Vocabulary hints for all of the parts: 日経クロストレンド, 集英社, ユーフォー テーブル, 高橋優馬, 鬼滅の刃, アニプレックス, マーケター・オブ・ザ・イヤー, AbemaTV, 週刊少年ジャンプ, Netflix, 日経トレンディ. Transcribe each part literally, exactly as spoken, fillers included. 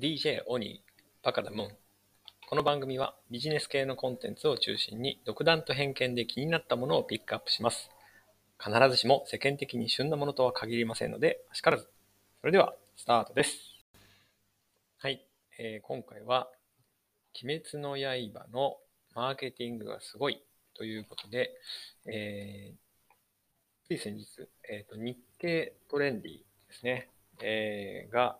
ディージェー オニー、バカだもん。この番組はビジネス系のコンテンツを中心に独断と偏見で気になったものをピックアップします。必ずしも世間的に旬なものとは限りませんので、あしからず。それではスタートです。はい、えー、今回は鬼滅の刃のマーケティングがすごいということで、えー、つい先日、えーと、日経トレンディですね、えー、が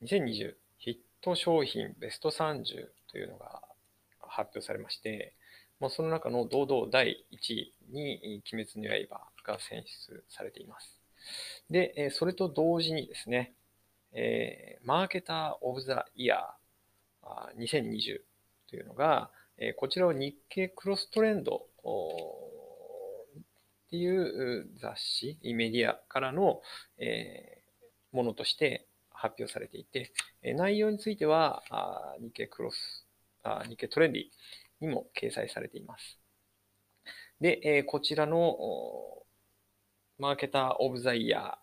にせんにじゅうヒット商品ベストさんじゅうというのが発表されまして、まあ、その中の堂々だいいちいに鬼滅の刃が選出されています。で、それと同時にですね、えー、マーケター・オブ・ザ・イヤーにせんにじゅうというのが、えー、こちらを日経クロストレンドっていう雑誌、メディアからの、えー、ものとして発表されていて、内容については日経クロス、日経トレンディにも掲載されています。で、えー、こちらのマーケター・オブ・ザ・イヤ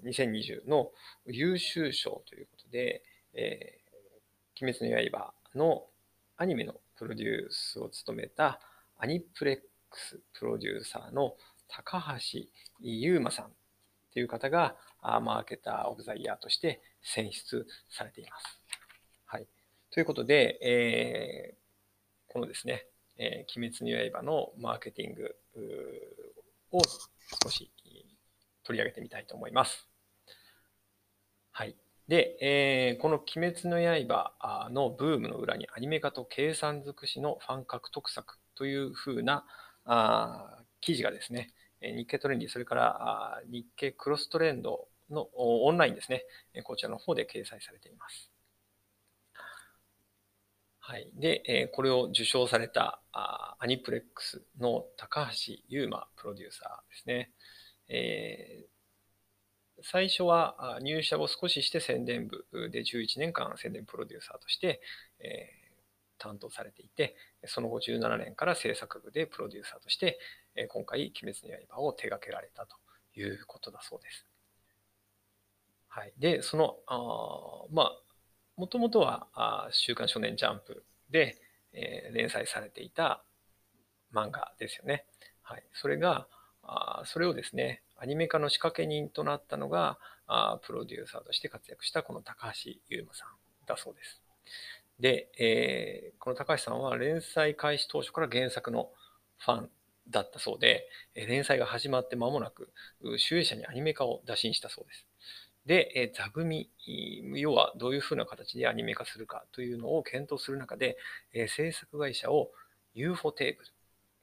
ーにせんにじゅうの優秀賞ということで、えー、鬼滅の刃のアニメのプロデュースを務めたアニプレックスプロデューサーの高橋優馬さんという方がマーケター・オブ・ザ・イヤーとして選出されています。はい、ということで、えー、このですね、えー、鬼滅の刃のマーケティングを少し取り上げてみたいと思います。はい。で、えー、この鬼滅の刃のブームの裏にアニメ化と計算尽くしのファン獲得策というふうなあ記事がですね、日経トレンディ、それからあ日経クロストレンドのオンラインですね、こちらの方で掲載されています。はい。で、えー、これを受賞されたあアニプレックスの高橋優馬プロデューサーですね。えー最初は入社後少しして宣伝部でじゅういちねんかん宣伝プロデューサーとして担当されていて、その後じゅうななねんから制作部でプロデューサーとして今回鬼滅の刃を手掛けられたということだそうです。はい、で、そのあまあもともとは「週刊少年ジャンプ」で連載されていた漫画ですよね。はい、それがそれをですね、アニメ化の仕掛け人となったのが、プロデューサーとして活躍したこの高橋優馬さんだそうです。で、えー、この高橋さんは連載開始当初から原作のファンだったそうで、連載が始まって間もなく、集英社にアニメ化を打診したそうです。で、えー、座組、要はどういうふうな形でアニメ化するかというのを検討する中で、えー、制作会社を ユーフォー テーブル、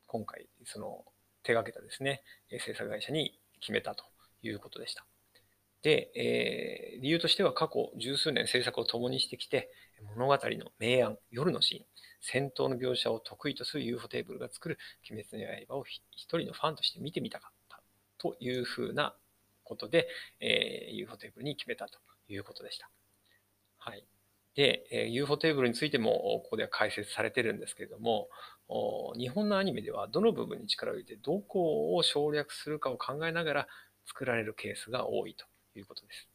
今回、その、手がけたですね、制作会社に決めたということでした。で、えー、理由としては過去十数年制作を共にしてきて、物語の明暗、夜のシーン、戦闘の描写を得意とする ユーフォー テーブルが作る鬼滅の刃を一人のファンとして見てみたかったというふうなことで、えー、ユーフォー テーブルに決めたということでした。はい。で、ユーフォー テーブルについてもここでは解説されてるんですけれども、日本のアニメではどの部分に力を入れてどこを省略するかを考えながら作られるケースが多いということです。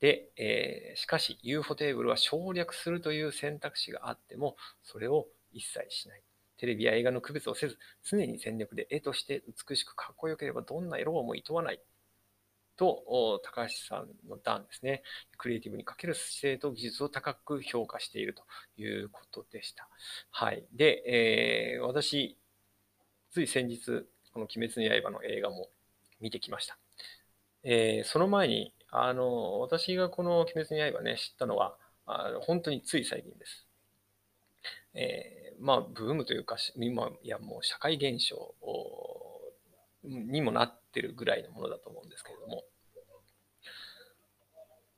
で、えー、しかし ユーフォー テーブルは省略するという選択肢があってもそれを一切しない。テレビや映画の区別をせず常に全力で絵として美しくかっこよければどんな色をもいとわない。と高橋さんの段ですね、クリエイティブにかける姿勢と技術を高く評価しているということでした。はい、で、えー、私、つい先日、この鬼滅の刃の映画も見てきました。えー、その前にあの、私がこの鬼滅の刃ね、知ったのは、あの本当につい最近です。えー、まあ、ブームというか、今、いや、もう社会現象をにもなってるぐらいのものだと思うんですけれども。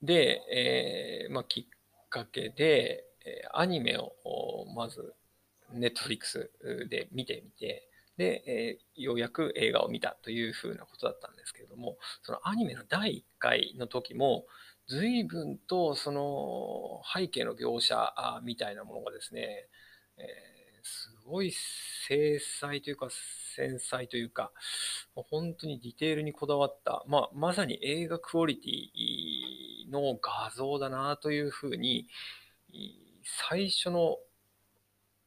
で、えーまあ、きっかけで、アニメをまず Netflix で見てみて、で、えー、ようやく映画を見たというふうなことだったんですけれども、そのアニメのだいいっかいの時も、随分とその背景の描写みたいなものがですね、えーすごい精細というか繊細というか本当にディテールにこだわった、まあ、まさに映画クオリティの画像だなというふうに最初の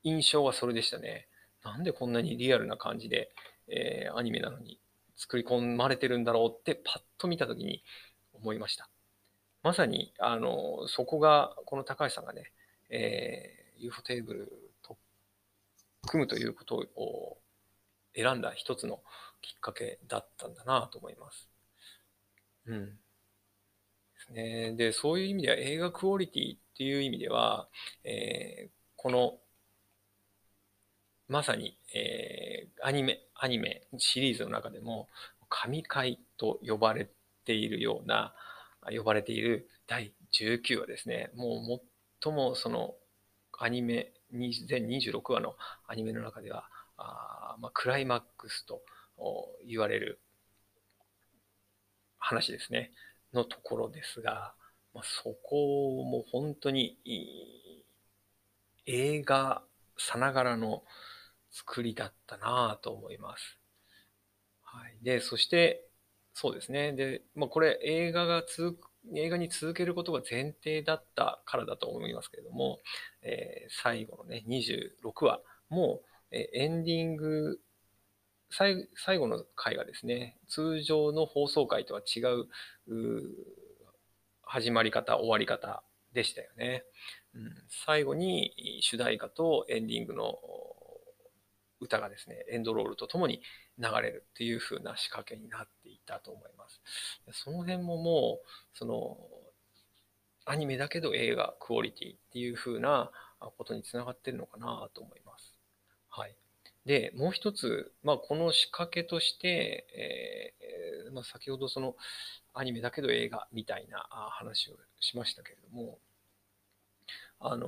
印象はそれでしたね。なんでこんなにリアルな感じで、えー、アニメなのに作り込まれてるんだろうってパッと見た時に思いました。まさにあのそこがこの高橋さんがね、えー、ユーフォ テーブルと組むということを選んだ一つのきっかけだったんだなと思います。うん。ですね。で、そういう意味では映画クオリティっていう意味では、えー、このまさに、えー、アニメ、アニメシリーズの中でも神回と呼ばれているような、呼ばれているだいじゅうきゅうわですね。もう最もそのアニメ、全にじゅうろくわのアニメの中では、あまあ、クライマックスと言われる話ですね、のところですが、まあ、そこをもう本当に映画さながらの作りだったなぁと思います。はい、で、そして、そうですね。で、まあ、これ映画がつ、映画に続けることが前提だったからだと思いますけれども、えー、最後のね、にじゅうろくわもうエンディング、最後の回がですね、通常の放送回とは違う、う始まり方、終わり方でしたよね、うん。最後に主題歌とエンディングの歌がですね、エンドロールとともに流れるっていう風な仕掛けになっていたと思います。その辺ももう、その、アニメだけど映画、クオリティっていう風なことにつながってるのかなと思います。はい。で、もう一つ、まあ、この仕掛けとして、えーまあ、先ほどそのアニメだけど映画みたいな話をしましたけれども、あの、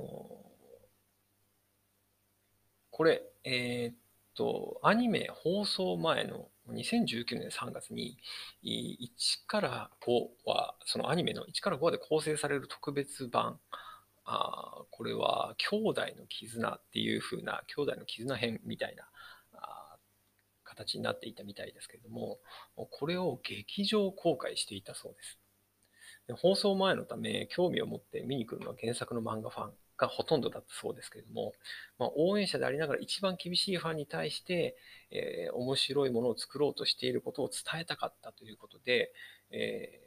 これ、えーっと、アニメ放送前のにせんじゅうきゅうねんさんがつにいちからごわ、そのアニメのいちからごわで構成される特別版、あこれは兄弟の絆っていう風な兄弟の絆編みたいなあ形になっていたみたいですけれども、これを劇場公開していたそうです。で、放送前のため興味を持って見に来るのは原作の漫画ファンがほとんどだったそうですけれども、まあ、応援者でありながら一番厳しいファンに対して、えー、面白いものを作ろうとしていることを伝えたかったということで、え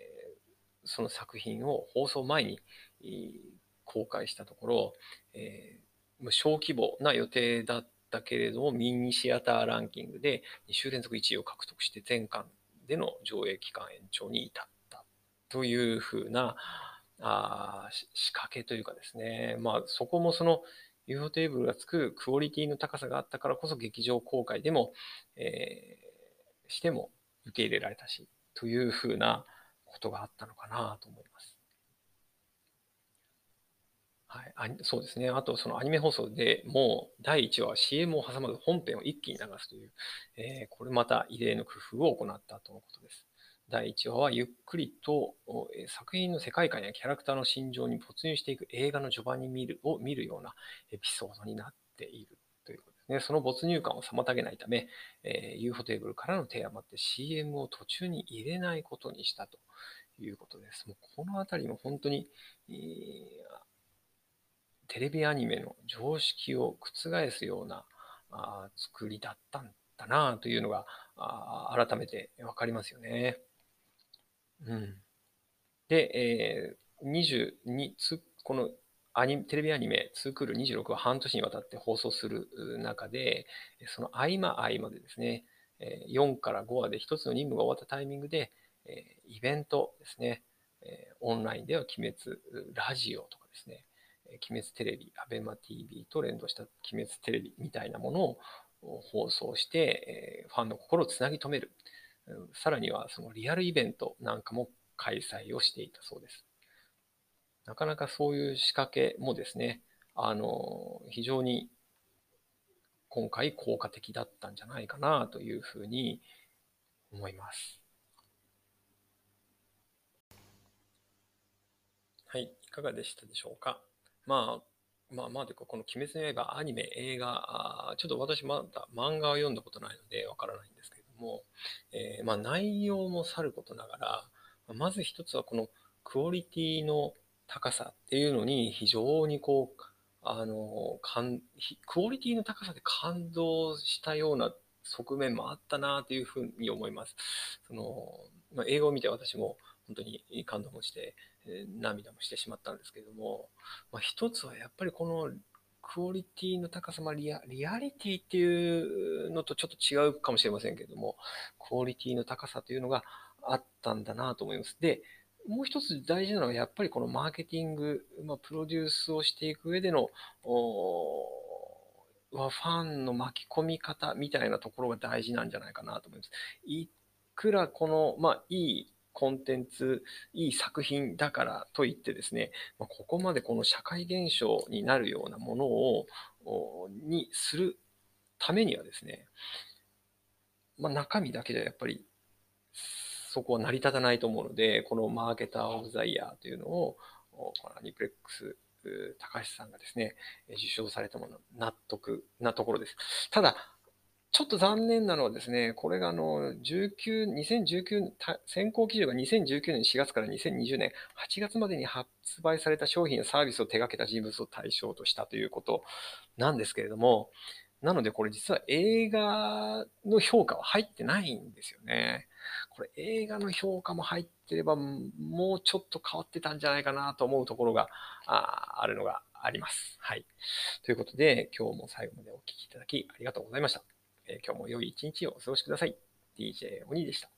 ー、その作品を放送前に、えー公開したところ、えー、小規模な予定だったけれども、ミニシアターランキングでにしゅうれんぞくいちいを獲得して全館での上映期間延長に至ったというふうなあ仕掛けというかですね、まあ、そこもその ユーフォー テーブルがつくクオリティの高さがあったからこそ劇場公開でも、えー、しても受け入れられたしというふうなことがあったのかなと思います。はい、そうですね。あと、そのアニメ放送でもうだいいちわは シーエム を挟まず本編を一気に流すという、えー、これまた異例の工夫を行ったとのことです。だいいちわはゆっくりと作品の世界観やキャラクターの心情に没入していく映画の序盤に見るを見るようなエピソードになっているということですね。その没入感を妨げないため、えー、ユーフォー テーブルからの提案もあって シーエム を途中に入れないことにしたということです。もうこのあたりも本当に、えーテレビアニメの常識を覆すようなあ作りだったんだなというのがあ改めて分かりますよね。うん、で、えー、にじゅうにつこのアニテレビアニメツークールにじゅうろくは半年にわたって放送する中で、その合間合間でですね、よんからごわでひとつの任務が終わったタイミングで、イベントですね、オンラインでは鬼滅ラジオとかですね、鬼滅テレビ、アベマ ティービー と連動した鬼滅テレビみたいなものを放送して、ファンの心をつなぎ止める。さらには、そのリアルイベントなんかも開催をしていたそうです。なかなかそういう仕掛けもですね、あの、非常に今回効果的だったんじゃないかなというふうに思います。はい、いかがでしたでしょうか。まあ、まあまあというか、この鬼滅の刃、アニメ、映画、ちょっと私まだ漫画は読んだことないのでわからないんですけれども、えー、まあ内容もさることながら、まず一つはこのクオリティの高さっていうのに非常にこうあの感クオリティの高さで感動したような側面もあったなというふうに思います。その、まあ、映画を見て私も本当に感動もして涙もしてしまったんですけれども、まあ、一つはやっぱりこのクオリティの高さ、まあ、リア、リアリティっていうのとちょっと違うかもしれませんけれども、クオリティの高さというのがあったんだなと思います。で、もう一つ大事なのはやっぱりこのマーケティング、まあ、プロデュースをしていく上でのファンの巻き込み方みたいなところが大事なんじゃないかなと思います。いくらこの、まあ、いいコンテンツ、いい作品だからといってですね、ここまでこの社会現象になるようなものをにするためにはですね、まあ、中身だけじゃやっぱりそこは成り立たないと思うので、このマーケター・オブ・ザ・イヤーというのをこのアニプレックス高橋さんがですね受賞されたもの、納得なところです。ただちょっと残念なのはですね、これがあのじゅうきゅう、にせんじゅうきゅう、選考基準がにせんじゅうきゅうねんしがつからにせんにじゅうねんはちがつまでに発売された商品やサービスを手掛けた人物を対象としたということなんですけれども、なのでこれ実は映画の評価は入ってないんですよね。これ映画の評価も入ってればもうちょっと変わってたんじゃないかなと思うところが あ, あるのがあります。はい。ということで今日も最後までお聞きいただきありがとうございました。今日も良い一日をお過ごしください。ディージェー 鬼でした。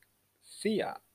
See ya!